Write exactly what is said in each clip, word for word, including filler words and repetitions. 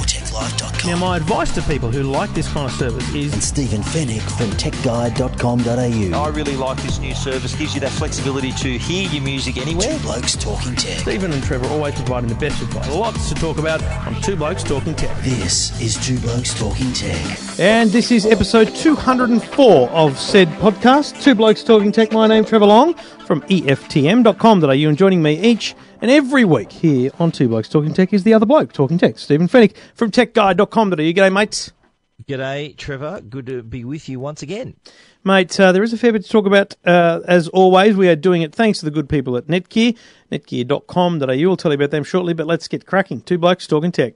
tech life dot com. Now, my advice to people who like this kind of service is... And Stephen Fenwick from tech guide dot com dot a u. I really like this new service. Gives you that flexibility to hear your music anywhere. Two Blokes Talking Tech. Stephen and Trevor always providing the best advice. Lots to talk about on Two Blokes Talking Tech. This is Two Blokes Talking Tech. And this is episode two hundred and four of said podcast, Two Blokes Talking Tech. My name, Trevor Long from E F T M dot com dot a u. And joining me each... And every week here on Two Blokes Talking Tech is the other bloke talking tech, Stephen Fenwick from tech guide dot com dot a u. G'day, mates. G'day, Trevor. Good to be with you once again. Mate, uh, there is a fair bit to talk about. Uh, as always, we are doing it thanks to the good people at Netgear, netgear dot com dot a u. We'll tell you about them shortly, but let's get cracking. Two Blokes Talking Tech.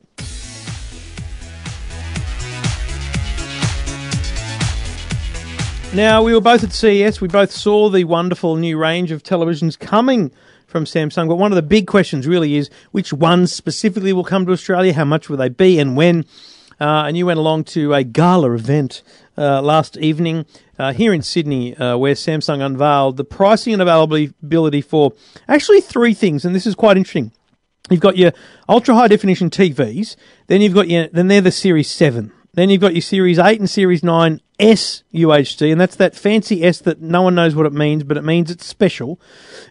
Now, we were both at C E S. We both saw the wonderful new range of televisions coming from Samsung, but one of the big questions really is which ones specifically will come to Australia, how much will they be, and when. Uh, and you went along to a gala event uh, last evening uh, here in Sydney uh, where Samsung unveiled the pricing and availability for actually three things, and this is quite interesting. You've got your ultra-high-definition T Vs, then you've got your, then they're the Series seven. Then you've got your Series eight and Series nine S U H D, and that's that fancy S that no one knows what it means, but it means it's special.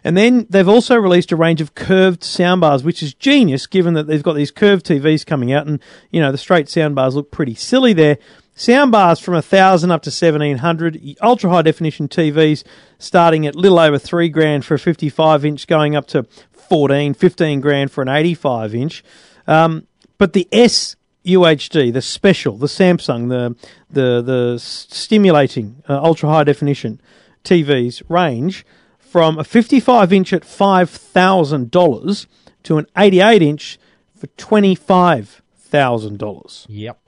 And then they've also released a range of curved soundbars, which is genius given that they've got these curved T Vs coming out, and, you know, the straight soundbars look pretty silly there. Soundbars from one thousand up to seventeen hundred, ultra-high-definition T Vs starting at little over three grand for a fifty-five inch, going up to fourteen, fifteen grand for an eighty-five inch. Um, but the S U H D, the special, the Samsung, the the the stimulating uh, ultra high definition T Vs range from a fifty-five inch at five thousand dollars to an eighty-eight inch for twenty-five thousand dollars. Yep.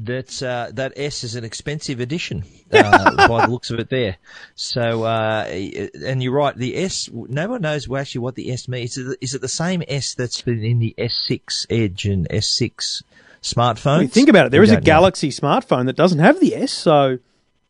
That's, uh, that S is an expensive addition uh, by the looks of it there. So, uh, and you're right, the S, no one knows actually what the S means. Is it, is it the same S that's been in the S six Edge and S six smartphones? Well, think about it. There is a Galaxy know. smartphone that doesn't have the S, so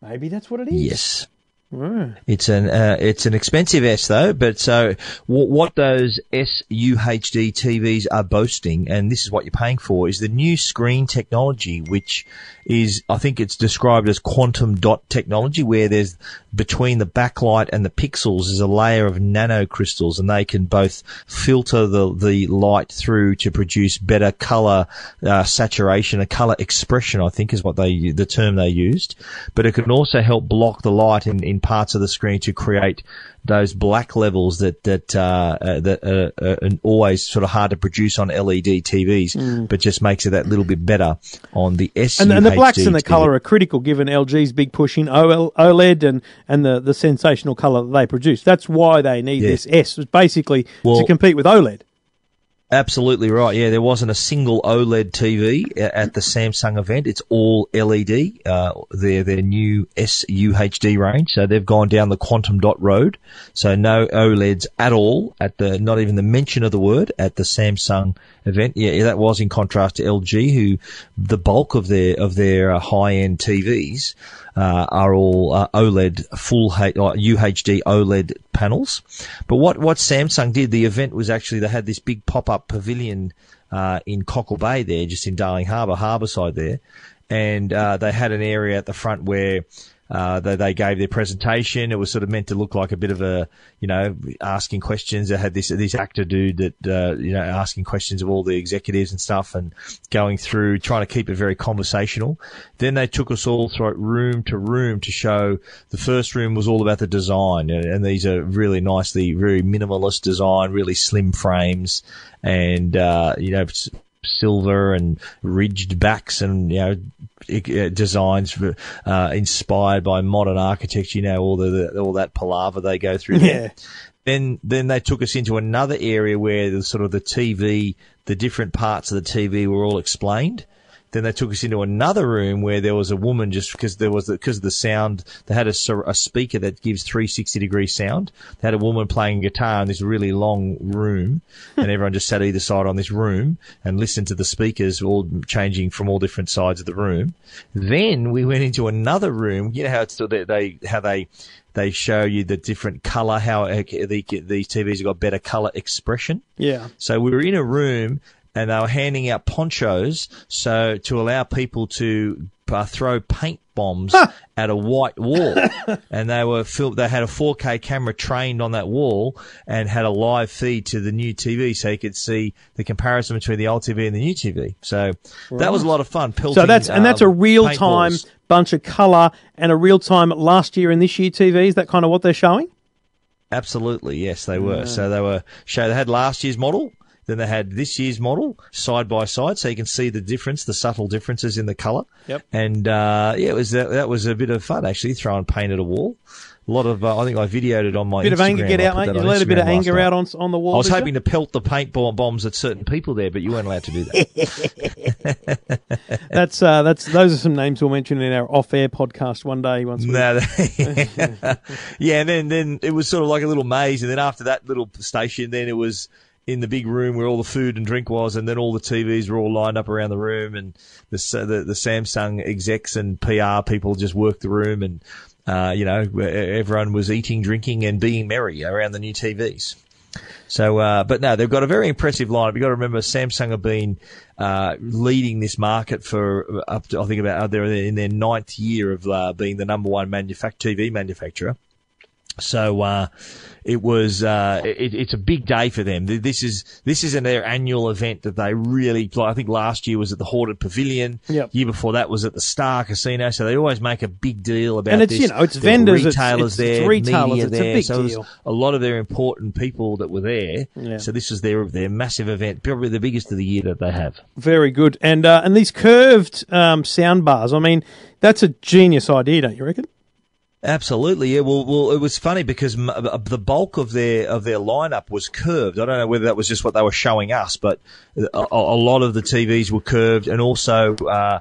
maybe that's what it is. Yes. Mm. It's an uh, it's an expensive S though, but so w- what those S U H D T Vs are boasting, and this is what you're paying for, is the new screen technology, which is, I think it's described as quantum dot technology, where there's between the backlight and the pixels is a layer of nanocrystals, and they can both filter the the light through to produce better color uh, saturation, a color expression, I think is what they the term they used, but it can also help block the light in, in parts of the screen to create those black levels that that uh, uh, that are uh, uh, always sort of hard to produce on L E D T Vs, mm. but just makes it that little bit better on the S U H D. And, and the blacks and the colour are critical, given L G's big push in OLED and, and the, the sensational colour that they produce. That's why they need yeah. this S, basically well, to compete with OLED. Absolutely right. Yeah, there wasn't a single OLED T V at the Samsung event. It's all L E D. Uh, their their new S U H D range. So they've gone down the quantum dot road. So no OLEDs at all. At the not even the mention of the word at the Samsung event. Yeah, that was in contrast to L G, who the bulk of their of their high end T Vs uh, are all uh, OLED full U H D OLED panels. But what what Samsung did, the event was actually they had this big pop up pavilion uh, in Cockle Bay there, just in Darling Harbour, Harbourside there. And uh, they had an area at the front where uh, they, they gave their presentation. It was sort of meant to look like a bit of a, you know, asking questions. They had this this actor dude that, uh, you know, asking questions of all the executives and stuff and going through, trying to keep it very conversational. Then they took us all through room to room to show. The first room was all about the design, and, and these are really nicely, very minimalist design, really slim frames and, uh, you know, silver and ridged backs and, you know, designs for, uh, inspired by modern architecture, you know, all the, the all that palaver they go through there. Yeah. Then, then they took us into another area where the sort of the T V, the different parts of the T V were all explained. Then they took us into another room where there was a woman, just because there was because of the sound. They had a, a speaker that gives three sixty degree sound. They had a woman playing guitar in this really long room, and everyone just sat either side on this room and listened to the speakers all changing from all different sides of the room. Then we went into another room. You know how it's still there, they how they. They show you the different color, how the, these T Vs have got better color expression. Yeah. So we were in a room and they were handing out ponchos so to allow people to uh, throw paint bombs huh. at a white wall. And they were filled, they had a four K camera trained on that wall and had a live feed to the new T V so you could see the comparison between the old T V and the new T V. So right. that was a lot of fun. Pelting, so that's and that's um, a real time. Balls. Bunch of colour and a real-time last year and this year T V. Is that kind of what they're showing? Absolutely, yes, they were. Yeah. So they were show. They had last year's model, then they had this year's model side by side, so you can see the difference, the subtle differences in the colour. Yep. And uh, yeah, it was that, that was a bit of fun actually, throwing paint at a wall. A lot of, uh, I think I videoed it on my Instagram. Bit of anger get out, mate. You let a bit of anger out on on the wall. I was hoping to pelt the paint bombs at certain people there, but you weren't allowed to do that. that's uh, that's those are some names we'll mention in our off-air podcast one day. Once we... no, that... yeah, and then then it was sort of like a little maze, and then after that little station, then it was in the big room where all the food and drink was, and then all the T Vs were all lined up around the room, and the the, the Samsung execs and P R people just worked the room and. Uh, you know, everyone was eating, drinking, and being merry around the new T Vs. So, uh, but no, they've got a very impressive lineup. You've got to remember, Samsung have been uh, leading this market for up to, I think, about they're in their ninth year of uh, being the number one manufacturer, T V manufacturer. So uh, it was uh, it, it's a big day for them. This is this is their annual event that they really. I think last year was at the Hoarded Pavilion. Yep. Year before that was at the Star Casino. So they always make a big deal about this. And it's this. You know it's there vendors, retailers it's, it's, there, it's retailers, media it's there. A big so deal. A lot of their important people that were there. Yeah. So this was their their massive event, probably the biggest of the year that they have. Very good. And uh, and these curved um, sound bars. I mean, that's a genius idea, don't you reckon? Absolutely, yeah. Well, well, it was funny because m- the bulk of their of their lineup was curved. I don't know whether that was just what they were showing us, but a, a lot of the T Vs were curved, and also uh,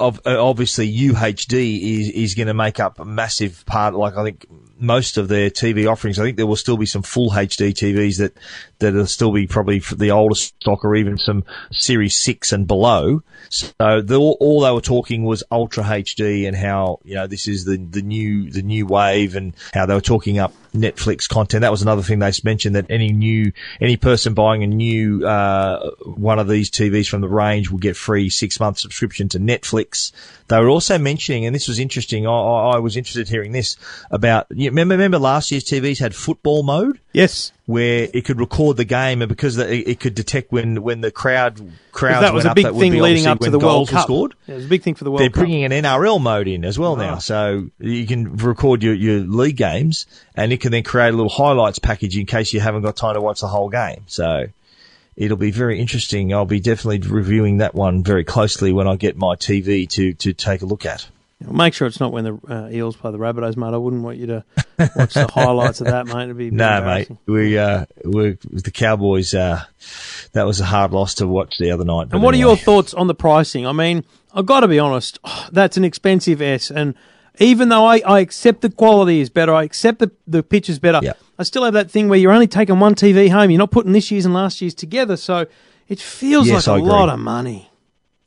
of, obviously U H D is is going to make up a massive part. Like I think most of their T V offerings, I think there will still be some full H D T Vs that that'll still be probably for the older stock, or even some Series six and below. So the, all they were talking was Ultra H D and how you know this is the the new. The new wave, and how they were talking up Netflix content. That was another thing they mentioned, that any new any person buying a new uh, one of these T Vs from the range will get free six month subscription to Netflix. They were also mentioning, and this was interesting. I, I was interested hearing this about. You remember, remember last year's T Vs had football mode. Yes. Where it could record the game, and because it could detect when, when the crowd crowds that was went a big up, that thing leading up to the World Cup. Scored. Yeah, it was a big thing for the World They're Cup. They're bringing an N R L mode in as well oh. now, so you can record your, your league games, and it can then create a little highlights package in case you haven't got time to watch the whole game. So it'll be very interesting. I'll be definitely reviewing that one very closely when I get my T V to to take a look at. Make sure it's not when the uh, Eels play the Rabbitohs, mate. I wouldn't want you to watch the highlights of that, mate. It'd be no, mate. We uh, we the Cowboys. Uh, that was a hard loss to watch the other night. And what anyway. are your thoughts on the pricing? I mean, I've got to be honest. Oh, that's an expensive S, and even though I, I accept the quality is better, I accept the the picture's better. Yep. I still have that thing where you're only taking one T V home. You're not putting this year's and last year's together, so it feels yes, like I a agree. lot of money.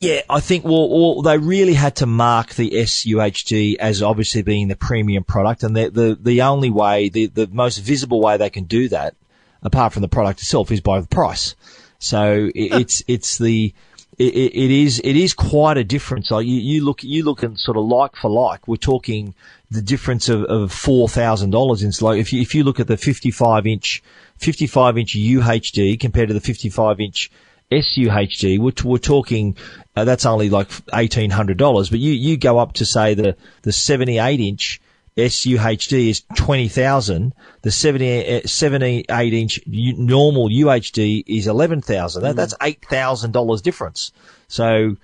Yeah, I think well, well, they really had to mark the S U H D as obviously being the premium product, and the the, the only way, the, the most visible way they can do that, apart from the product itself, is by the price. So it, it's it's the it, it is it is quite a difference. Like you, you look you look and sort of like for like, we're talking the difference of, of four thousand dollars in slow. If you if you look at the fifty-five inch fifty-five inch U H D compared to the fifty-five inch S U H D, we're, we're talking uh, that's only like eighteen hundred dollars. But you, you go up to say the the seventy eight inch S U H D is twenty thousand. The seventy eight inch u- normal U H D is eleven thousand. That, that's eight thousand dollars difference. So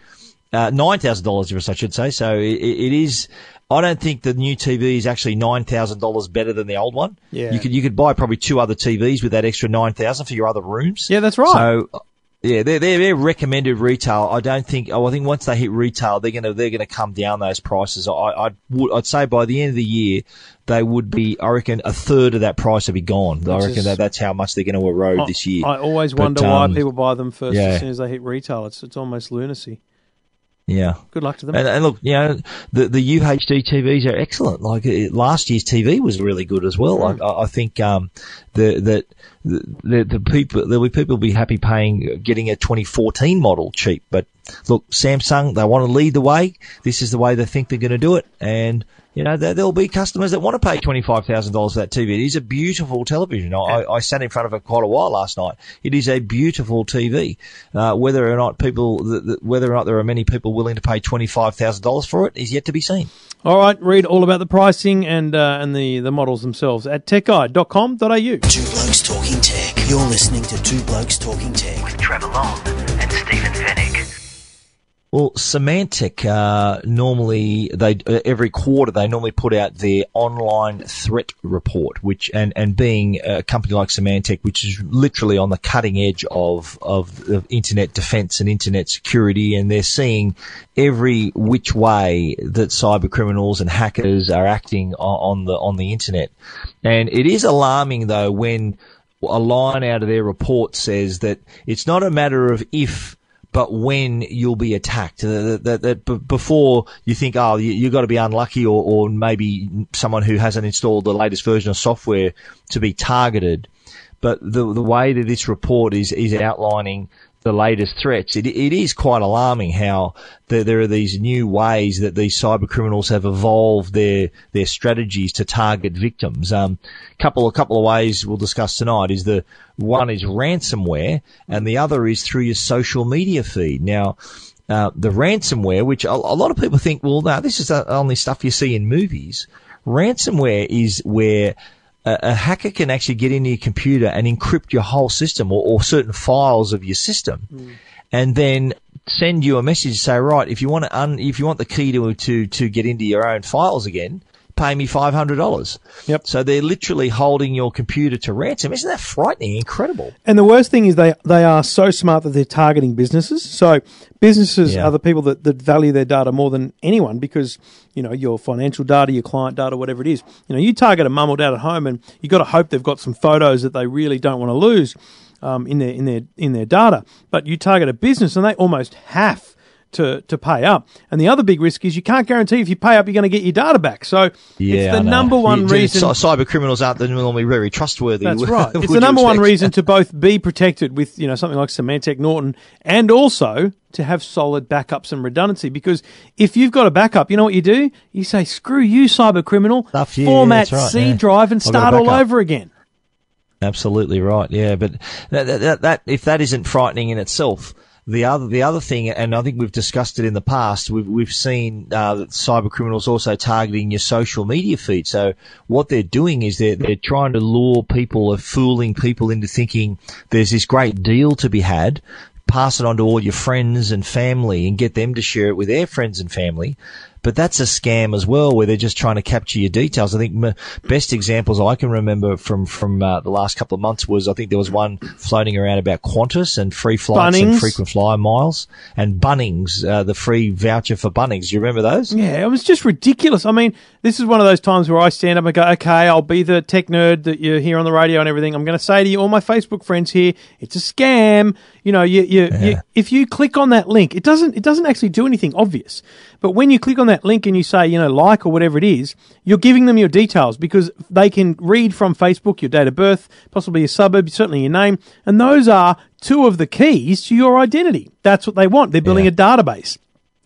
uh, nine thousand dollars difference, I should say. So it, it is. I don't think the new T V is actually nine thousand dollars better than the old one. Yeah. You could you could buy probably two other T Vs with that extra nine thousand for your other rooms. Yeah, that's right. So. Yeah, they're, they're, they're recommended retail. I don't think. Oh, I think once they hit retail, they're gonna they're gonna come down those prices. I I'd, I'd say by the end of the year, they would be. I reckon a third of that price would be gone. Which I reckon is, that that's how much they're going to erode I, this year. I always but, wonder um, why people buy them first yeah. as soon as they hit retail. It's it's almost lunacy. Yeah. Good luck to them. And, and look, you know, the, the U H D T Vs are excellent. Like it, last year's T V was really good as well. Mm. I, I think um, the, that the, the people there'll be people be happy paying getting a twenty fourteen model cheap. But look, Samsung, they want to lead the way. This is the way they think they're going to do it. And you know, there, there'll be customers that want to pay twenty-five thousand dollars for that T V. It is a beautiful television. I, I sat in front of it quite a while last night. It is a beautiful T V. Uh, whether or not people, the, the, whether or not there are many people willing to pay twenty-five thousand dollars for it is yet to be seen. All right, read all about the pricing and uh, and the, the models themselves at tech guide dot com dot a u. Two Blokes Talking Tech. You're listening to Two Blokes Talking Tech with Trevor Long and Stephen Fenwick. Well, Symantec, uh, normally they every quarter they normally put out their online threat report, which and, and being a company like Symantec, which is literally on the cutting edge of, of of internet defense and internet security, and they're seeing every which way that cyber criminals and hackers are acting on the on the internet, and it is alarming though when a line out of their report says that it's not a matter of if, but when you'll be attacked. That, that, that b- before you think, oh, you, you've got to be unlucky or, or maybe someone who hasn't installed the latest version of software to be targeted. But the, the way that this report is, is outlining the latest threats, it, it is quite alarming how the, there are these new ways that these cyber criminals have evolved their their strategies to target victims. Um, couple a couple of ways we'll discuss tonight is the one is ransomware, and the other is through your social media feed. Now, uh, the ransomware, which a, a lot of people think, well, no, this is only stuff you see in movies. Ransomware is where a hacker can actually get into your computer and encrypt your whole system or, or certain files of your system, mm. and then send you a message to say, right, if you want to, un- if you want the key to to to get into your own files again, pay me five hundred dollars. Yep. So they're literally holding your computer to ransom. Isn't that frightening? Incredible. And the worst thing is they, they are so smart that they're targeting businesses. So businesses yeah. are the people that, that value their data more than anyone because, you know, your financial data, your client data, whatever it is. You know, you target a mum or dad at home and you got to hope they've got some photos that they really don't want to lose um, in their in their, in their data. But you target a business and they almost have to to pay up. And the other big risk is you can't guarantee if you pay up you're going to get your data back. So yeah, it's the number one yeah, reason... Cyber criminals aren't normally very trustworthy. That's right. It's the number one reason to both be protected with, you know, something like Symantec, Norton, and also to have solid backups and redundancy, because if you've got a backup, you know what you do? You say, screw you, cyber criminal, Stuff, yeah, format right, C yeah. drive and start all over again. Absolutely right, yeah. But that, that, that if that isn't frightening in itself... The other, the other thing, and I think we've discussed it in the past, we've, we've seen, uh, cyber criminals also targeting your social media feed. So what they're doing is they're, they're trying to lure people or fooling people into thinking there's this great deal to be had. Pass it on to all your friends and family and get them to share it with their friends and family. But that's a scam as well, where they're just trying to capture your details. I think m- best examples I can remember from from uh, the last couple of months was I think there was one floating around about Qantas and free flights Bunnings. and frequent flyer miles and Bunnings, uh, the free voucher for Bunnings. Do you remember those? Yeah, it was just ridiculous. I mean, this is one of those times where I stand up and go, okay, I'll be the tech nerd that you hear on the radio and everything. I'm going to say to you, all my Facebook friends here, it's a scam. You know, you, you, yeah. you, if you click on that link, it doesn't it doesn't actually do anything obvious. But when you click on that link and you say, you know, like or whatever it is, you're giving them your details because they can read from Facebook your date of birth, possibly your suburb, certainly your name, and those are two of the keys to your identity. That's what they want. They're building yeah. a database.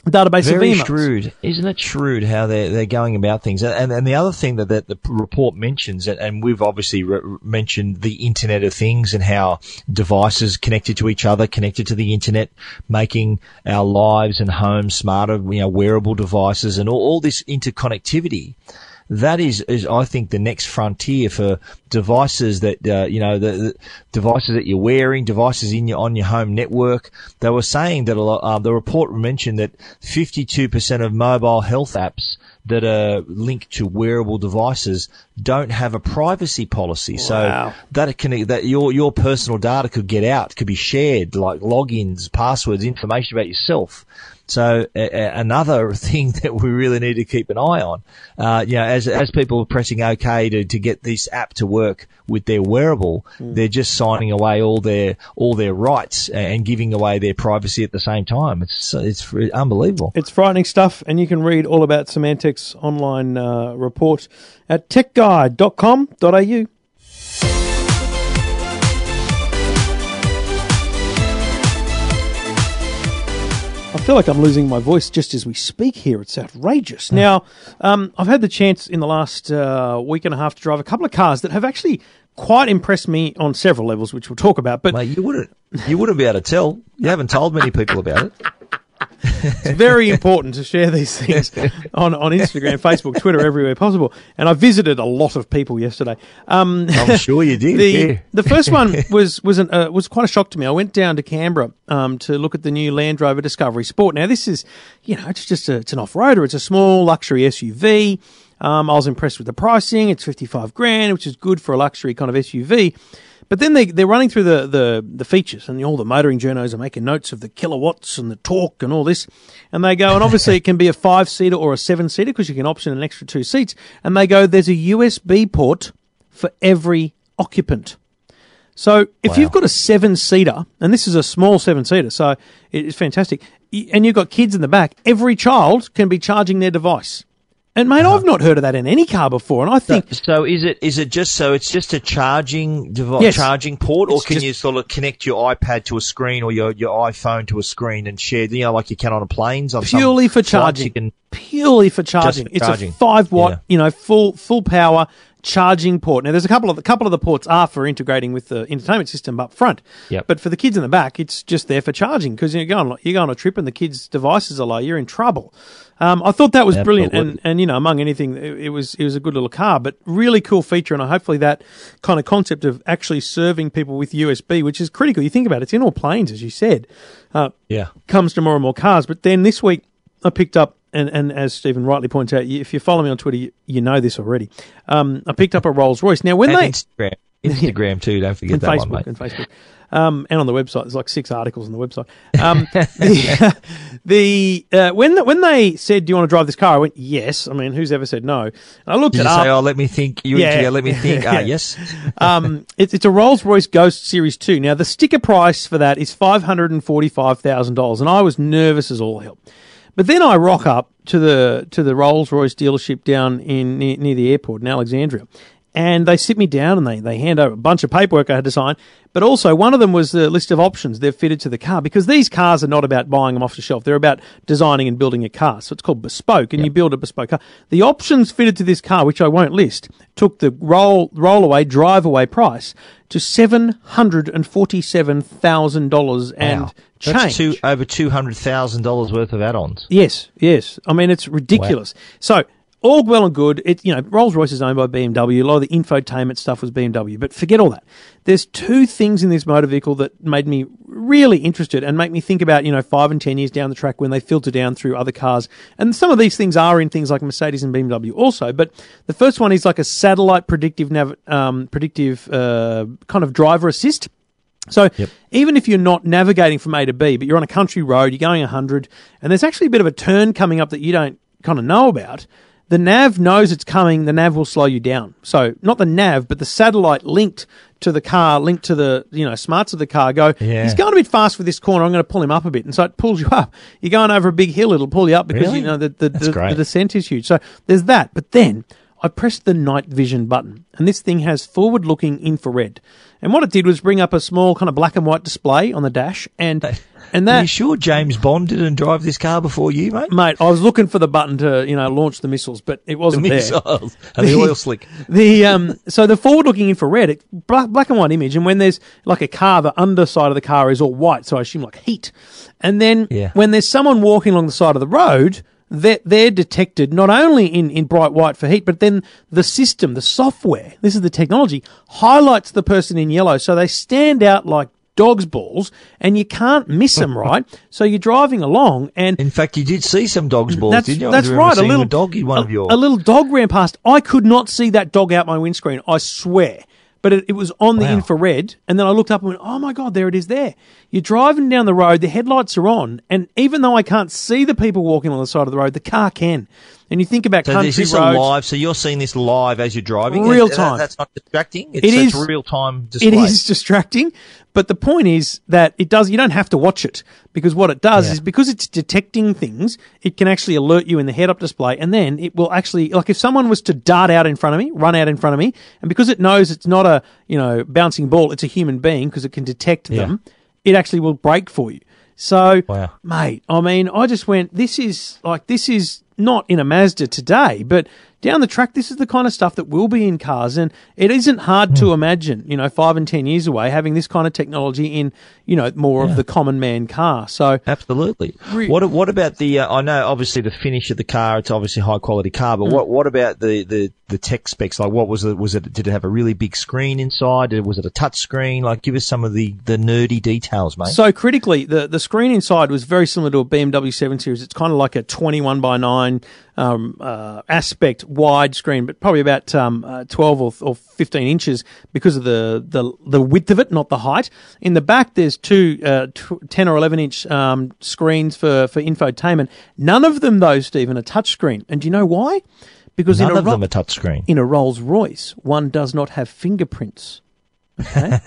Database Very of emails. shrewd. Isn't it shrewd how they're, they're going about things? And and the other thing that, that the report mentions, and we've obviously re- mentioned the Internet of Things and how devices connected to each other, connected to the Internet, making our lives and homes smarter, you know, wearable devices and all, all this interconnectivity. That is, is, I think, the next frontier for devices that, uh, you know, the, the devices that you're wearing, devices in your, on your home network. They were saying that a lot, uh, the report mentioned that fifty-two percent of mobile health apps that are linked to wearable devices don't have a privacy policy. Wow. So that it can, that your, your personal data could get out, could be shared, like logins, passwords, information about yourself. So uh, another thing that we really need to keep an eye on, uh, you know, as as people are pressing OK to, to get this app to work with their wearable, mm. they're just signing away all their all their rights and giving away their privacy at the same time. It's it's unbelievable. It's frightening stuff, and you can read all about Symantec's online uh, report at tech guide dot com dot a u. I feel like I'm losing my voice just as we speak here. It's outrageous. Now, um, I've had the chance in the last uh, week and a half to drive a couple of cars that have actually quite impressed me on several levels, which we'll talk about. But Mate, you wouldn't, you wouldn't be able to tell. You haven't told many people about it. It's very important to share these things on, on Instagram, Facebook, Twitter, everywhere possible. And I visited a lot of people yesterday. Um, I'm sure you did. The, yeah. the first one was was an, uh, was quite a shock to me. I went down to Canberra um, to look at the new Land Rover Discovery Sport. Now, this is, you know, it's just a, it's an off-roader. It's a small luxury S U V. Um, I was impressed with the pricing. It's fifty-five grand, which is good for a luxury kind of S U V. But then they, they're running through the, the, the features, and all the motoring journos are making notes of the kilowatts and the torque and all this. And they go, and obviously it can be a five-seater or a seven-seater because you can option an extra two seats. And they go, there's a U S B port for every occupant. So if wow. you've got a seven-seater, and this is a small seven-seater, so it's fantastic, and you've got kids in the back, every child can be charging their device. And, mate, I've not heard of that in any car before, and I think... So, so is it is it just so it's just a charging device, yes. charging port, or it's can just, you sort of connect your iPad to a screen or your, your iPhone to a screen and share, you know, like you can on a planes? On purely for charging. Can, purely for charging. For it's charging. A five watt, yeah. you know, full full power charging port. Now, there's a couple of, a couple of the ports are for integrating with the entertainment system up front, yep. but for the kids in the back, it's just there for charging because you go on, you go on a trip and the kids' devices are low, you're in trouble. Um, I thought that was Absolutely. brilliant, and, and you know, among anything, it, it was it was a good little car, but really cool feature, and hopefully that kind of concept of actually serving people with U S B, which is critical. You think about it, it's in all planes, as you said. Uh, yeah, comes to more and more cars. But then this week, I picked up, and, and as Stephen rightly points out, if you follow me on Twitter, you, you know this already. Um, I picked up a Rolls Royce. Now, when and they Instagram, Instagram too, don't forget and that Facebook, one, mate. And Facebook. Um, and on the website, there's like six articles on the website. Um, the the uh, when the, when they said, "Do you want to drive this car?" I went, "Yes." I mean, who's ever said no? And I looked Did it you up. Say, "Oh, let me think." You yeah, let me think. Ah, yes. um, it's it's a Rolls Royce Ghost Series two. Now, the sticker price for that is five hundred and forty-five thousand dollars, and I was nervous as all hell. But then I rock up to the to the Rolls Royce dealership down in near, near the airport in Alexandria. And they sit me down and they, they hand over a bunch of paperwork I had to sign. But also one of them was the list of options they've fitted to the car, because these cars are not about buying them off the shelf. They're about designing and building a car. So it's called bespoke, and yep. you build a bespoke car. The options fitted to this car, which I won't list, took the roll roll away, drive away price to seven hundred forty-seven thousand dollars and wow. change. That's two, over two hundred thousand dollars worth of add-ons. Yes, yes. I mean, it's ridiculous. Wow. So... all well and good. It, you know, Rolls-Royce is owned by B M W. A lot of the infotainment stuff was B M W. But forget all that. There's two things in this motor vehicle that made me really interested and make me think about, you know, five and ten years down the track when they filter down through other cars. And some of these things are in things like Mercedes and B M W also. But the first one is like a satellite predictive, nav- um, predictive uh, kind of driver assist. So yep. even if you're not navigating from A to B, but you're on a country road, you're going one hundred, and there's actually a bit of a turn coming up that you don't kind of know about, the nav knows it's coming. The nav will slow you down. So not the nav, but the satellite linked to the car, linked to the you know smarts of the car. Go, yeah. he's going a bit fast for this corner. I'm going to pull him up a bit, and so it pulls you up. You're going over a big hill. It'll pull you up because really? you know the the, the, the descent is huge. So there's that. But then I pressed the night vision button, and this thing has forward-looking infrared. And what it did was bring up a small kind of black and white display on the dash, and and that. Are you sure James Bond didn't drive this car before you, mate? Mate, I was looking for the button to you know launch the missiles, but it wasn't the missiles there. And the, the oil slick. The um, so the forward-looking infrared, it, black black and white image, and when there's like a car, the underside of the car is all white, so I assume like heat. And then yeah. when there's someone walking along the side of the road, They're, they're detected not only in, in bright white for heat, but then the system, the software, this is the technology, highlights the person in yellow so they stand out like dog's balls, and you can't miss them, right? So you're driving along, and in fact, you did see some dog's balls, that's, didn't you? That's right. A little doggy, one a, of yours. A little dog ran past. I could not see that dog out my windscreen. I swear. But it, it was on the wow. infrared, and then I looked up and went, oh, my God, there it is there. You're driving down the road, the headlights are on, and even though I can't see the people walking on the side of the road, the car can. And you think about so country roads. So this is live, so you're seeing this live as you're driving? Real is, time. That, that's not distracting? It's, it is. It's real-time display. It is distracting, but the point is that it does. You don't have to watch it, because what it does yeah. is because it's detecting things, it can actually alert you in the head-up display, and then it will actually, like if someone was to dart out in front of me, run out in front of me, and because it knows it's not a, you know, bouncing ball, it's a human being because it can detect yeah. them, it actually will brake for you. So, wow. mate, I mean, I just went, this is like, this is not in a Mazda today, but down the track, this is the kind of stuff that will be in cars. And it isn't hard mm. to imagine, you know, five and ten years away having this kind of technology in, you know, more yeah. of the common man car. So, absolutely. Re- what What about the, uh, I know obviously the finish of the car, it's obviously a high quality car, but mm. what, what about the, the, the tech specs? Like what was it, was it, did it have a really big screen inside? Was it a touch screen? Like give us some of the, the nerdy details, mate. So critically, the, the screen inside was very similar to a B M W seven series. It's kind of like a twenty-one by nine um, uh, aspect wide screen, but probably about um, uh, twelve or, or fifteen inches because of the, the the width of it, not the height. In the back, there's two uh, t- ten or eleven inch um, screens for, for infotainment. None of them, though, Stephen, are touchscreen. And do you know why? Because none in a of Ro- them are touchscreen. In a Rolls Royce, one does not have fingerprints. Okay?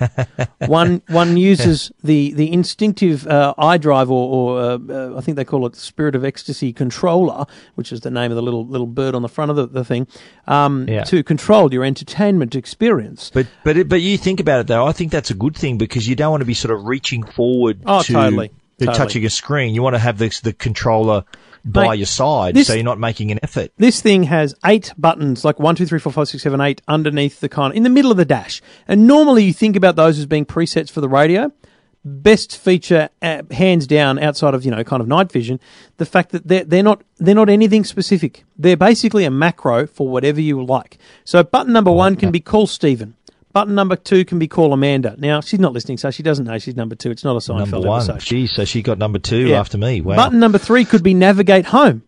one one uses the the instinctive uh, iDrive or, or uh, uh, I think they call it Spirit of Ecstasy controller, which is the name of the little little bird on the front of the, the thing, um, yeah. to control your entertainment experience. But but it, but you think about it though, I think that's a good thing because you don't want to be sort of reaching forward oh, to, totally, to totally. touching a screen. You want to have this, the controller by Mate, your side, this, so you're not making an effort. This thing has eight buttons, like one, two, three, four, five, six, seven, eight, underneath the kind, in the middle of the dash. And normally you think about those as being presets for the radio. Best feature, uh, hands down, outside of, you know, kind of night vision, the fact that they're, they're not they're not anything specific. They're basically a macro for whatever you like. So button number one can be call Stephen. Button number two can be call Amanda. Now, she's not listening, so she doesn't know she's number two. It's not a Seinfeld number one. Episode. Geez, so she got number two yeah. after me. Wow. Button number three could be navigate home.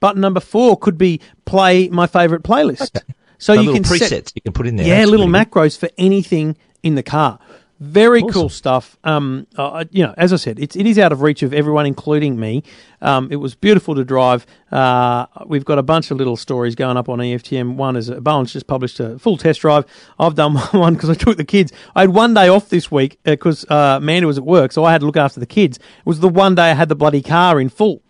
Button number four could be play my favourite playlist. Okay. So, so you can presets set, you can put in there. Yeah, little macros good. for anything in the car. Very awesome. cool stuff. Um, uh, you know, as I said, it's, it is out of reach of everyone, including me. Um, it was beautiful to drive. Uh, we've got a bunch of little stories going up on E F T M. One is, Bowen's just published a full test drive. I've done one because I took the kids. I had one day off this week because uh, Amanda was at work, so I had to look after the kids. It was the one day I had the bloody car in full.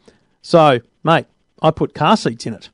So, mate, I put car seats in it.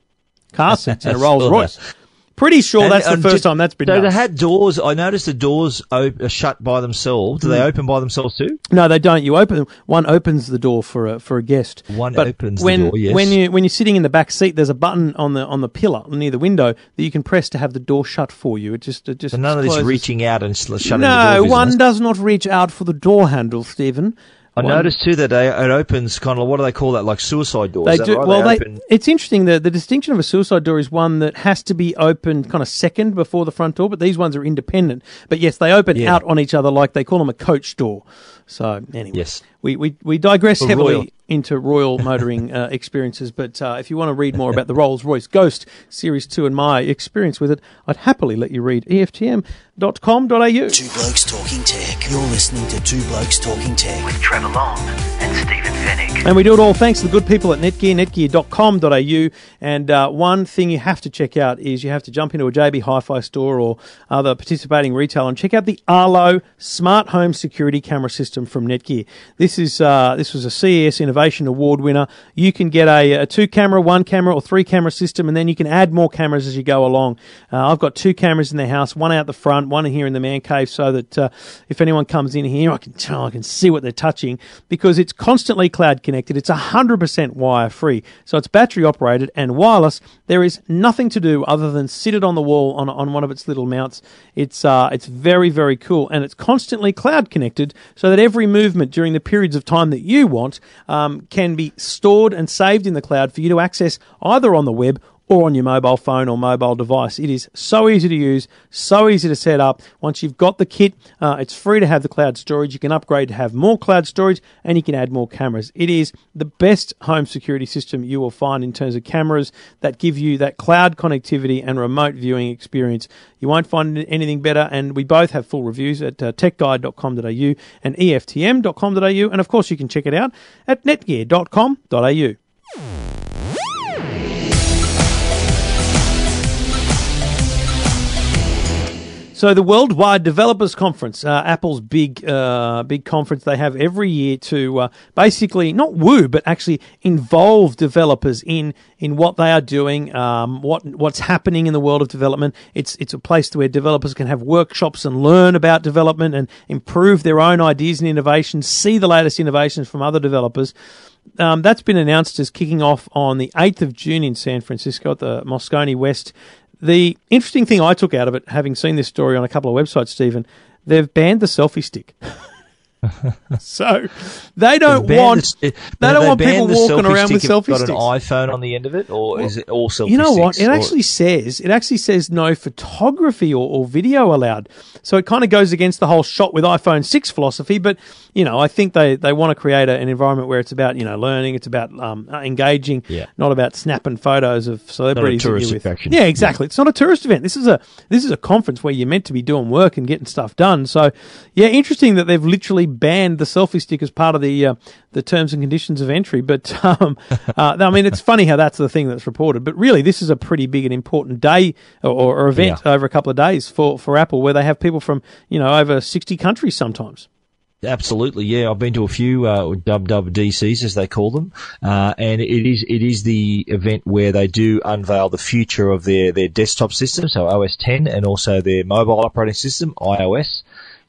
Car seats in a Rolls Royce. That. Pretty sure and, that's the first just, time that's been done. So nuts. They had doors. I noticed the doors op- are shut by themselves. Do mm. they open by themselves too? No, they don't. You open them. One opens the door for a for a guest. One but opens when, the door. Yes. When you when you're sitting in the back seat, there's a button on the on the pillar near the window that you can press to have the door shut for you. It just it just. So none discloses. of this reaching out and shutting no, the door. No, one does not reach out for the door handle, Stephen. I One. noticed too that it opens kind of, what do they call that, like suicide doors? They do. Right? Well, they they, it's interesting. The, the distinction of a suicide door is one that has to be opened kind of second before the front door, but these ones are independent. But yes, they open yeah. out on each other, like they call them a coach door. So anyway, yes. we, we, we digress For heavily royal. into royal motoring uh, experiences, but uh, if you want to read more about the Rolls-Royce Ghost Series two and my experience with it, I'd happily let you read E F T M dot com dot A U. Two Blokes Talking Tech. You're listening to Two Blokes Talking Tech with Trevor Long and Stephen Fenwick. And we do it all thanks to the good people at Netgear, netgear dot com dot A U. And uh, one thing you have to check out is you have to jump into a J B Hi-Fi store or other participating retailer and check out the Arlo Smart Home Security Camera System from Netgear. This is uh, this was a C E S Innovation Award winner. You can get a, a two-camera, one-camera, or three-camera system, and then you can add more cameras as you go along. Uh, I've got two cameras in the house, one out the front, one here in the man cave, so that uh, if anyone comes in here, I can tell, I can see what they're touching because it's constantly cloud-connected. It's one hundred percent wire-free, so it's battery-operated and wireless. There is nothing to do other than sit it on the wall on, on one of its little mounts. It's uh, it's very, very cool, and it's constantly cloud-connected so that every movement during the periods of time that you want um, can be stored and saved in the cloud for you to access either on the web or on your mobile phone or mobile device. It is so easy to use, so easy to set up. Once you've got the kit, uh, it's free to have the cloud storage. You can upgrade to have more cloud storage, and you can add more cameras. It is the best home security system you will find in terms of cameras that give you that cloud connectivity and remote viewing experience. You won't find anything better, and we both have full reviews at uh, tech guide dot com dot a u and E F T M dot com dot a u, and of course you can check it out at netgear dot com dot a u. So the Worldwide Developers Conference, uh, Apple's big uh, big conference they have every year to uh, basically, not woo, but actually involve developers in in what they are doing, um, what what's happening in the world of development. It's it's a place where developers can have workshops and learn about development and improve their own ideas and innovations, see the latest innovations from other developers. Um, that's been announced as kicking off on the eighth of June in San Francisco at the Moscone West. The interesting thing I took out of it, having seen this story on a couple of websites, Stephen, they've banned the selfie stick. So they don't want the, they don't they want people walking around with selfie sticks. Got an iPhone on the end of it, or well, is it all selfie? You know what? Sticks, it actually or... says it actually says no photography or, or video allowed. So it kind of goes against the whole shot with iPhone six philosophy. But you know, I think they, they want to create a, an environment where it's about you know learning, it's about um, engaging, yeah. not about snapping photos of celebrities. Not a tourist attraction. Yeah, exactly. Yeah. It's not a tourist event. This is a this is a conference where you're meant to be doing work and getting stuff done. So yeah, interesting that they've literally banned the selfie stick as part of the uh, the terms and conditions of entry. But, um, uh, I mean, it's funny how that's the thing that's reported. But really, this is a pretty big and important day or, or event yeah. over a couple of days for, for Apple, where they have people from, you know, over sixty countries sometimes. Absolutely, yeah. I've been to a few uh, W W D Cs, as they call them, uh, and it is it is the event where they do unveil the future of their, their desktop system, so O S ten, and also their mobile operating system, iOS.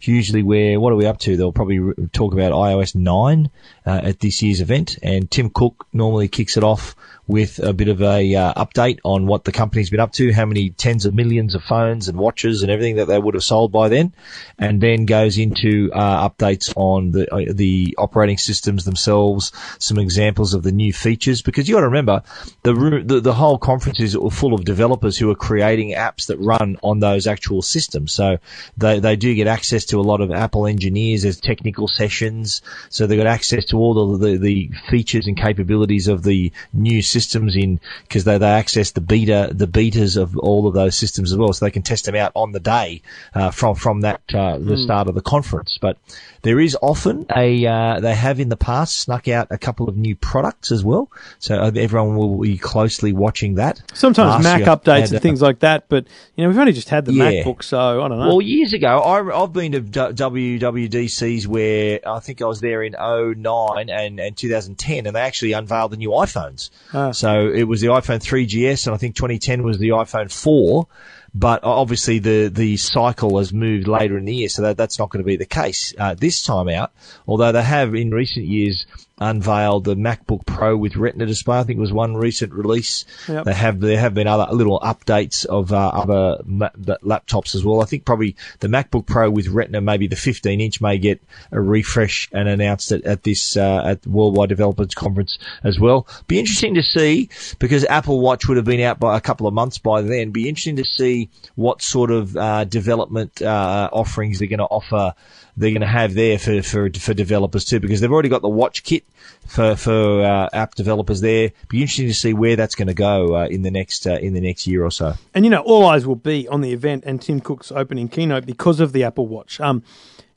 Usually where, what are we up to? They'll probably talk about iOS nine uh, at this year's event, and Tim Cook normally kicks it off with a bit of a uh, update on what the company's been up to, how many tens of millions of phones and watches and everything that they would have sold by then, and then goes into uh, updates on the uh, the operating systems themselves, some examples of the new features, because you got to remember the, the the whole conference is full of developers who are creating apps that run on those actual systems, so they they do get access to a lot of Apple engineers. There's technical sessions, so they got access to all the, the the features and capabilities of the new systems in, because they, they access the beta, the betas of all of those systems as well, so they can test them out on the day uh, from from that uh, the mm. start of the conference. But there is often a uh, they have in the past snuck out a couple of new products as well, so everyone will be closely watching that. Sometimes Mac updates and uh, things like that, but you know we've only just had the yeah. MacBook, so I don't know. Well, years ago I, I've been to W W D Cs where I think I was there in oh nine and, and two thousand ten, and they actually unveiled the new iPhones. Uh, So it was the iPhone three G S, and I think twenty ten was the iPhone four. But obviously the, the cycle has moved later in the year, so that, that's not going to be the case uh, this time out, although they have in recent years unveiled the MacBook Pro with Retina display. I think it was one recent release. Yep. They have there have been other little updates of uh, other ma- laptops as well. I think probably the MacBook Pro with Retina, maybe the fifteen inch, may get a refresh and announced it at this uh, at the Worldwide Developers Conference as well. Be interesting to see, because Apple Watch would have been out by a couple of months by then. Be interesting to see what sort of uh, development uh, offerings they're going to offer. They're going to have there for, for for developers too, because they've already got the watch kit for for uh, app developers there. Be interesting to see where that's going to go uh, in the next uh, in the next year or so. And you know, all eyes will be on the event and Tim Cook's opening keynote because of the Apple Watch. Um,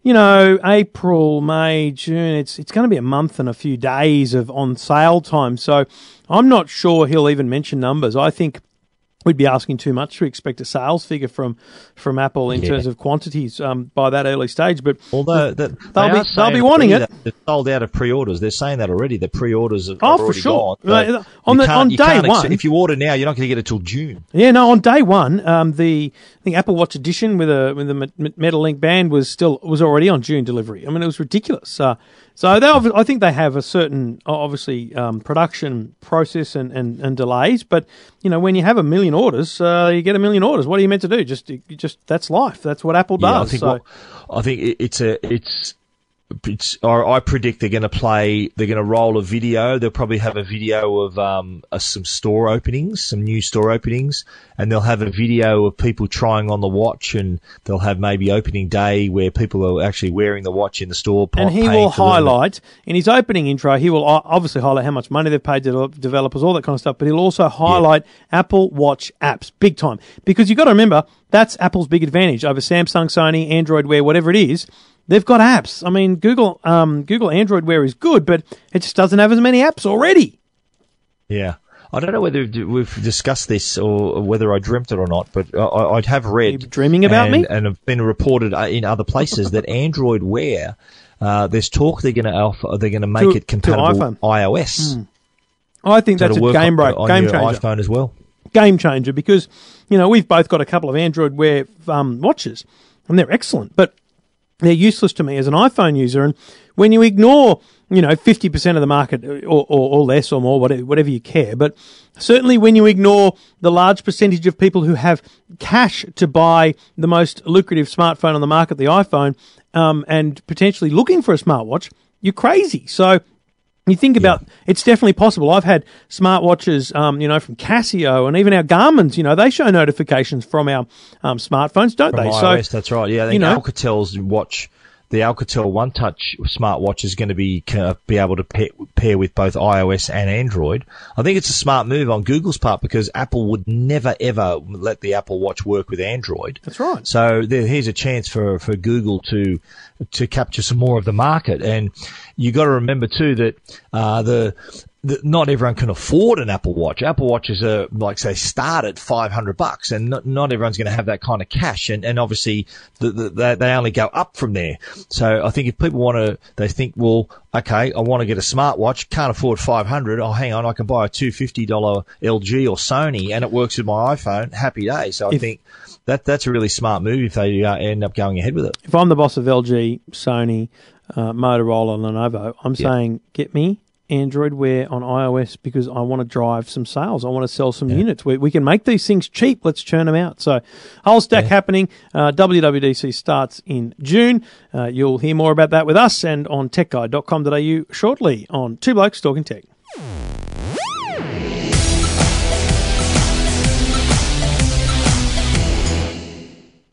you know, April, May, June. It's it's going to be a month and a few days of on sale time. So I'm not sure he'll even mention numbers. I think we'd be asking too much to expect a sales figure from, from Apple in yeah. terms of quantities um, by that early stage. But although the, they'll, they be, they'll be wanting it. They're sold out of pre-orders. They're saying that already. The pre-orders are, oh, are already sure. gone. So on, the, on day one. Accept, if you order now, you're not going to get it till June. Yeah, no, on day one, um, the, the Apple Watch Edition with a with the metal link band was still was already on June delivery. I mean, it was ridiculous. Uh, so they, I think they have a certain, obviously, um, production process and, and, and delays. But, you know, when you have a million orders, uh, you get a million orders. What are you meant to do? Just, just that's life. That's what Apple does. Yeah, I think, so. well, I think it, it's a, it's. It's, or I predict they're going to play, they're going to roll a video. They'll probably have a video of um, uh, some store openings, some new store openings, and they'll have a video of people trying on the watch, and they'll have maybe opening day where people are actually wearing the watch in the store. And he will highlight, in his opening intro, he will obviously highlight how much money they've paid to developers, all that kind of stuff, but he'll also highlight yeah. Apple Watch apps big time. Because you've got to remember, that's Apple's big advantage over Samsung, Sony, Android Wear, whatever it is. They've got apps. I mean, Google um, Google Android Wear is good, but it just doesn't have as many apps already. Yeah. I don't know whether we've discussed this or whether I dreamt it or not, but I, I'd have read... Are you dreaming about and, me? And have been reported in other places that Android Wear, uh, there's talk they're going to they're going to make to, it compatible with iOS. Mm. I think so that's a game break, on, game on your changer. iPhone as well. Game changer, because, you know, we've both got a couple of Android Wear um, watches, and they're excellent, but... They're useless to me as an iPhone user. And when you ignore, you know, fifty percent of the market or, or, or less or more, whatever, whatever you care, but certainly when you ignore the large percentage of people who have cash to buy the most lucrative smartphone on the market, the iPhone, um, and potentially looking for a smartwatch, you're crazy. So you think about, yeah. it's definitely possible. I've had smartwatches, um, you know, from Casio, and even our Garmin's, you know, they show notifications from our um, smartphones, don't from they? iOS, so, that's right. Yeah, I think you know, Alcatel's watch, the Alcatel OneTouch smartwatch is going to be uh, be able to pair, pair with both iOS and Android. I think it's a smart move on Google's part, because Apple would never, ever let the Apple Watch work with Android. That's right. So there, here's a chance for, for Google to to capture some more of the market. And you got to remember, too, that uh, the... not everyone can afford an Apple Watch. Apple Watches are, like, say, start at five hundred bucks, and not, not everyone's going to have that kind of cash. And, and obviously, the, the, they only go up from there. So I think if people want to, they think, well, okay, I want to get a smartwatch, can't afford five hundred dollars. Oh, hang on, I can buy a two hundred fifty dollars L G or Sony, and it works with my iPhone. Happy day. So I if, think that that's a really smart move if they uh, end up going ahead with it. If I'm the boss of L G, Sony, uh, Motorola, and Lenovo, I'm yeah. saying, get me Android Wear on iOS, because I want to drive some sales. I want to sell some yeah. units. We, we can make these things cheap. Let's churn them out. So, whole stack yeah. happening. Uh, W W D C starts in June. Uh, you'll hear more about that with us and on tech guide dot com dot a u shortly on Two Blokes Talking Tech.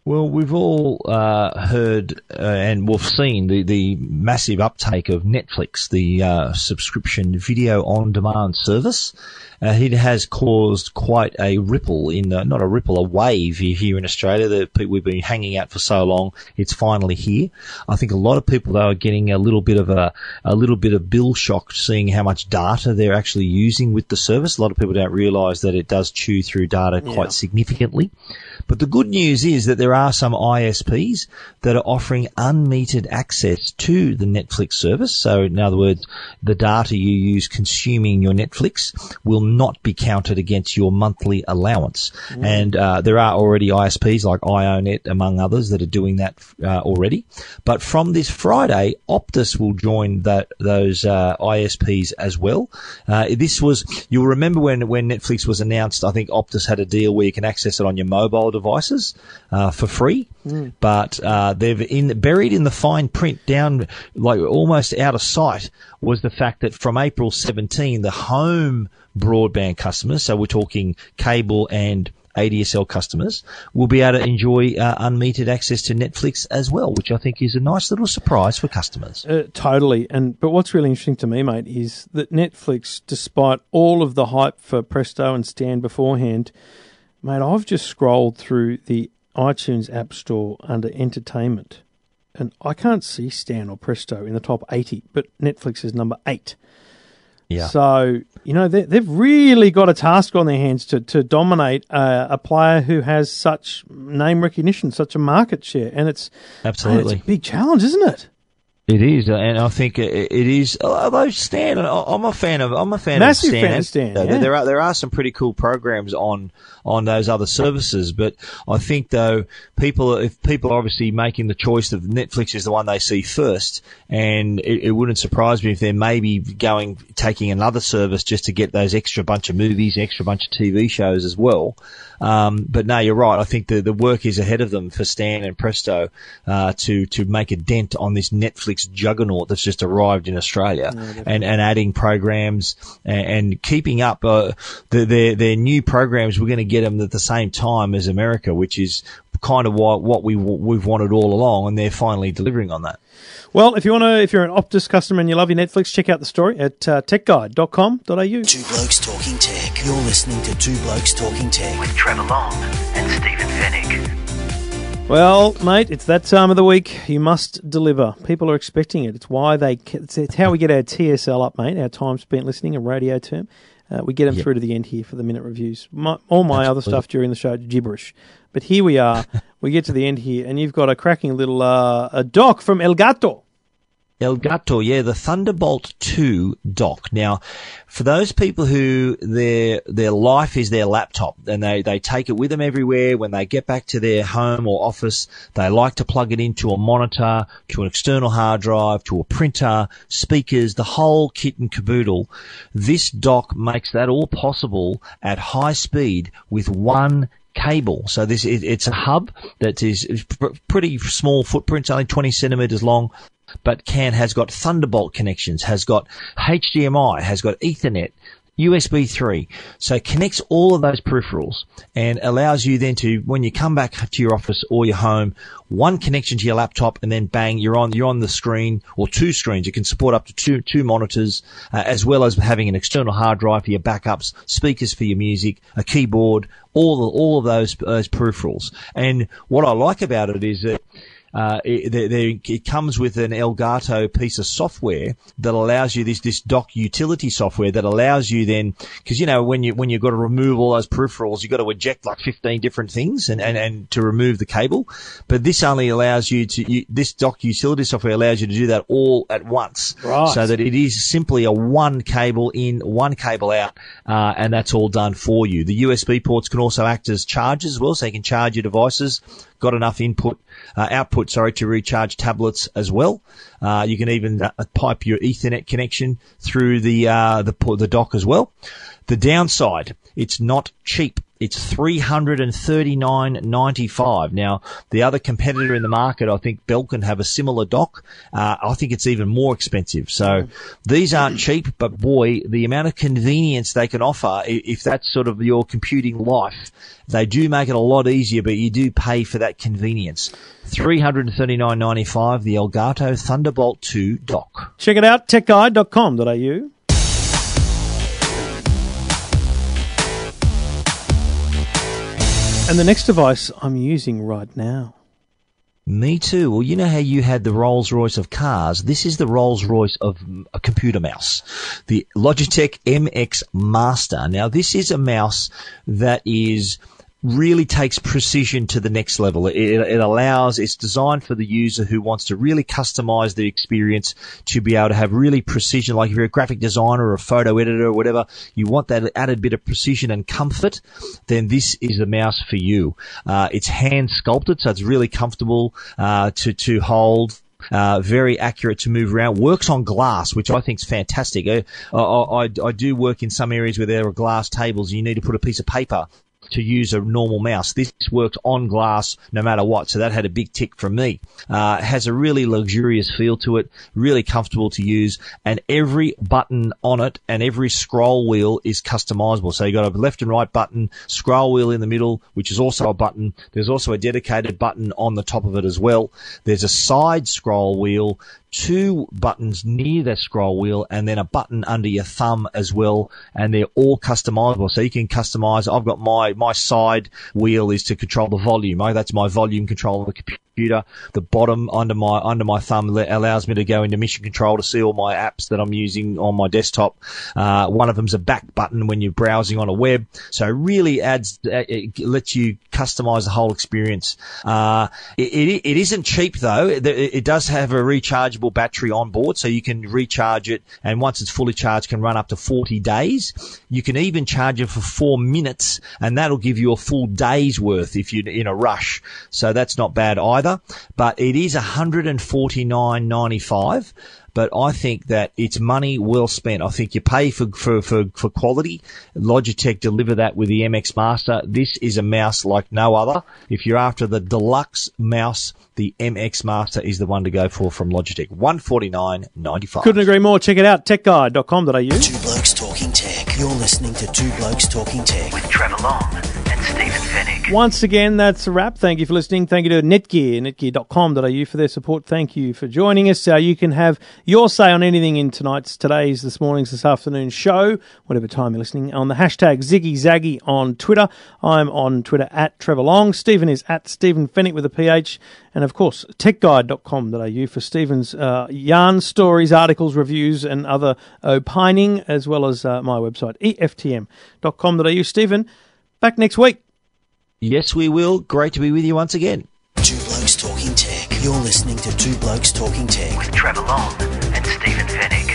Well, we've all uh, heard uh, and we've seen the, the massive uptake of Netflix, the uh, subscription video on-demand service. Uh, it has caused quite a ripple in the, not a ripple, a wave here in Australia that we've been hanging out for so long. It's finally here. I think a lot of people, though, are getting a little bit of a, a little bit of bill shock, seeing how much data they're actually using with the service. A lot of people don't realise that it does chew through data quite yeah. significantly. But the good news is that there are some I S Ps that are offering unmetered access to the Netflix service. So, in other words, the data you use consuming your Netflix will not be counted against your monthly allowance. Mm. And uh, there are already I S Ps like iiNet, among others, that are doing that uh, already. But from this Friday, Optus will join that those uh, I S Ps as well. Uh, this was, you'll remember when, when Netflix was announced, I think Optus had a deal where you can access it on your mobile devices uh, for free, mm. but uh, they've in buried in the fine print, down like almost out of sight, was the fact that from April seventeenth, the home broadband customers, so we're talking cable and A D S L customers, will be able to enjoy uh, unmetered access to Netflix as well, which I think is a nice little surprise for customers. Uh, totally. And but what's really interesting to me, mate, is that Netflix, despite all of the hype for Presto and Stan beforehand, mate, I've just scrolled through the iTunes App Store under Entertainment, and I can't see Stan or Presto in the top eighty, but Netflix is number eight. Yeah. So, you know, they, they've really got a task on their hands to, to dominate uh, a player who has such name recognition, such a market share, and it's, absolutely. Man, it's a big challenge, isn't it? It is, and I think it is. Although Stan, I'm a fan of, I'm a fan Massive of Stan. Fan of Stan yeah. There are there are some pretty cool programs on on those other services, but I think though people, if people are obviously making the choice of Netflix is the one they see first, and it, it wouldn't surprise me if they're maybe going taking another service just to get those extra bunch of movies, extra bunch of T V shows as well. Um, but no, you're right. I think the the work is ahead of them for Stan and Presto uh, to to make a dent on this Netflix Netflix juggernaut that's just arrived in Australia, yeah, and, and adding programs and, and keeping up uh, the, their, their new programs. We're going to get them at the same time as America, which is kind of what, what we, we've wanted all along, and they're finally delivering on that. Well, if you want to, if you're an Optus customer and you love your Netflix, check out the story at uh, tech guide dot com dot a u. Two Blokes Talking Tech. You're listening to Two Blokes Talking Tech with Trevor Long and Stephen Fenwick. Well, mate, it's that time of the week. You must deliver. People are expecting it. It's why they. It's how we get our T S L up, mate. Our time spent listening, a radio term. Uh, we get them yep. through to the end here for the minute reviews. My, all my Absolutely. other stuff during the show, gibberish. But here we are. We get to the end here, and you've got a cracking little uh, a doc from El Gato. El Gato, yeah, the Thunderbolt two dock. Now, for those people who their their life is their laptop and they, they take it with them everywhere, when they get back to their home or office, they like to plug it into a monitor, to an external hard drive, to a printer, speakers, the whole kit and caboodle. This dock makes that all possible at high speed with one cable. So this it, it's a hub that is, is pr- pretty small footprint, only twenty centimetres long. But can has got Thunderbolt connections, has got H D M I, has got Ethernet, U S B three. So connects all of those peripherals and allows you then to, when you come back to your office or your home, one connection to your laptop, and then bang, you're on you're on the screen, or two screens. You can support up to two two monitors, uh, as well as having an external hard drive for your backups, speakers for your music, a keyboard, all the, all of those those peripherals. And what I like about it is that Uh, it, it, it comes with an Elgato piece of software that allows you this, this dock utility software that allows you then, because you know, when you, when you've got to remove all those peripherals, you've got to eject like fifteen different things and, and, and to remove the cable. But this only allows you to, you, this dock utility software allows you to do that all at once. Right. So that it is simply a one cable in, one cable out, uh, and that's all done for you. The U S B ports can also act as chargers as well, so you can charge your devices. Got enough input, uh, output, sorry, to recharge tablets as well. Uh, you can even uh, pipe your Ethernet connection through the, uh, the, the dock as well. The downside, it's not cheap. It's three hundred thirty-nine dollars and ninety-five cents. Now, the other competitor in the market, I think Belkin have a similar dock. Uh, I think it's even more expensive. So these aren't cheap, but boy, the amount of convenience they can offer, if that's sort of your computing life, they do make it a lot easier, but you do pay for that convenience. three hundred thirty-nine dollars and ninety-five cents, the Elgato Thunderbolt two dock. Check it out, tech guide dot com dot a u. And the next device I'm using right now. Me too. Well, you know how you had the Rolls Royce of cars? This is the Rolls Royce of a computer mouse, the Logitech M X Master. Now, this is a mouse that is really takes precision to the next level. It, it allows, it's designed for the user who wants to really customize the experience to be able to have really precision. Like if you're a graphic designer or a photo editor or whatever, you want that added bit of precision and comfort, then this is the mouse for you. Uh, it's hand sculpted, so it's really comfortable, uh, to, to hold. Uh, very accurate to move around. Works on glass, which I think is fantastic. I, I, I do work in some areas where there are glass tables and you need to put a piece of paper to use a normal mouse. This works on glass no matter what, so that had a big tick from me. Uh, it has a really luxurious feel to it, really comfortable to use, and every button on it and every scroll wheel is customizable. So you've got a left and right button, scroll wheel in the middle, which is also a button. There's also a dedicated button on the top of it as well. There's a side scroll wheel, two buttons near the scroll wheel, and then a button under your thumb as well, and they're all customizable. So you can customize. I've got my my side wheel is to control the volume. That's my volume control of the computer. The bottom under my under my thumb allows me to go into mission control to see all my apps that I'm using on my desktop. Uh, one of them's a back button when you're browsing on a web. So it really adds, it lets you customize the whole experience. Uh, it, it it isn't cheap though. It, it does have a rechargeable battery on board, so you can recharge it, and once it's fully charged can run up to forty days. You can even charge it for four minutes, and that'll give you a full day's worth if you're in a rush, so that's not bad either. But it is one hundred forty-nine dollars and ninety-five cents. but I think that it's money well spent. I think you pay for, for, for, for quality. Logitech deliver that with the M X Master. This is a mouse like no other. If you're after the deluxe mouse, the M X Master is the one to go for from Logitech. one hundred forty-nine dollars and ninety-five cents. Couldn't agree more. Check it out, tech guide dot com dot a u. Two Blokes Talking Tech. You're listening to Two Blokes Talking Tech with Trevor Long and Stephen Fenwick. Once again, that's a wrap. Thank you for listening. Thank you to Netgear, netgear dot com dot a u for their support. Thank you for joining us. Uh, you can have your say on anything in tonight's, today's, this morning's, this afternoon's show, whatever time you're listening, on the hashtag ZiggyZaggy on Twitter. I'm on Twitter at Trevor Long. Stephen is at Stephen Fenwick with a P H. And, of course, tech guide dot com dot a u for Stephen's uh, yarn stories, articles, reviews and other opining, as well as uh, my website, E F T M dot com dot a u. Stephen, back next week. Yes, we will. Great to be with you once again. Two Blokes Talking Tech. You're listening to Two Blokes Talking Tech with Trevor Long and Stephen Fenwick.